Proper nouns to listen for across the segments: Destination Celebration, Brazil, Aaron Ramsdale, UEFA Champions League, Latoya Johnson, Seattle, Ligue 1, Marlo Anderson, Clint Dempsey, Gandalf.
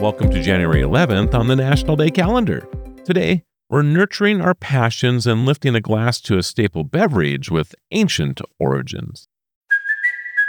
Welcome to January 11th on the National Day calendar. Today, we're nurturing our passions and lifting a glass to a staple beverage with ancient origins.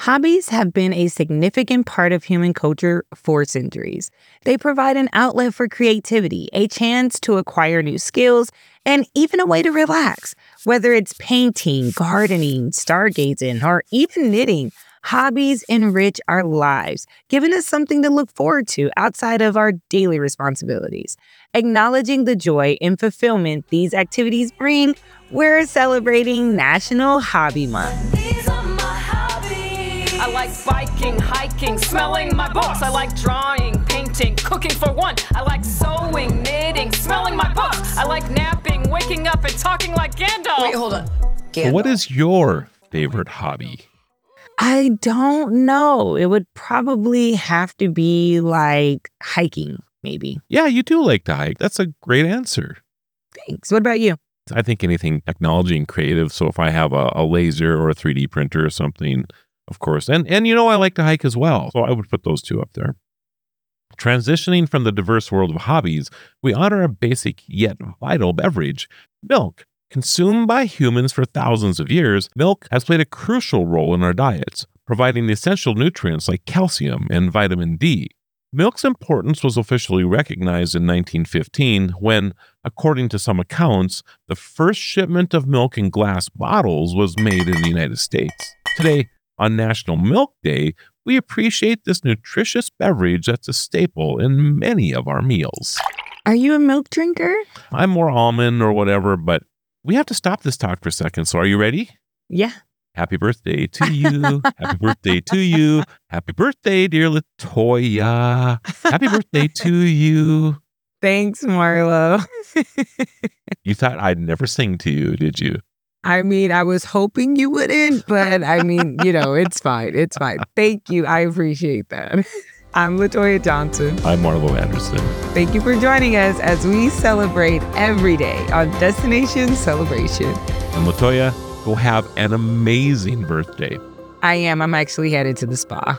Hobbies have been a significant part of human culture for centuries. They provide an outlet for creativity, a chance to acquire new skills, and even a way to relax. Whether it's painting, gardening, stargazing, or even knitting, hobbies enrich our lives, giving us something to look forward to outside of our daily responsibilities. Acknowledging the joy and fulfillment these activities bring, we're celebrating National Hobby Month. I like biking, hiking, smelling my books. I like drawing, painting, cooking for one. I like sewing, knitting, smelling my books. I like napping, waking up, and talking like Gandalf. Wait, hold on. Gandalf. What is your favorite hobby? I don't know. It would probably have to be like hiking, maybe. Yeah, you do like to hike. That's a great answer. Thanks. What about you? I think anything technology and creative. So if I have a laser or a 3D printer or something... Of course. And you know, I like to hike as well. So I would put those two up there. Transitioning from the diverse world of hobbies, we honor a basic yet vital beverage, milk. Consumed by humans for thousands of years, milk has played a crucial role in our diets, providing the essential nutrients like calcium and vitamin D. Milk's importance was officially recognized in 1915 when, according to some accounts, the first shipment of milk in glass bottles was made in the United States. Today, on National Milk Day, we appreciate this nutritious beverage that's a staple in many of our meals. Are you a milk drinker? I'm more almond or whatever, but we have to stop this talk for a second. So are you ready? Yeah. Happy birthday to you. Happy birthday to you. Happy birthday, dear Latoya. Happy birthday to you. Thanks, Marlo. You thought I'd never sing to you, did you? I mean, I was hoping you wouldn't, but I mean, you know, it's fine. It's fine. Thank you. I appreciate that. I'm Latoya Johnson. I'm Marlo Anderson. Thank you for joining us as we celebrate every day on Destination Celebration. And Latoya, go have an amazing birthday. I am. I'm actually headed to the spa.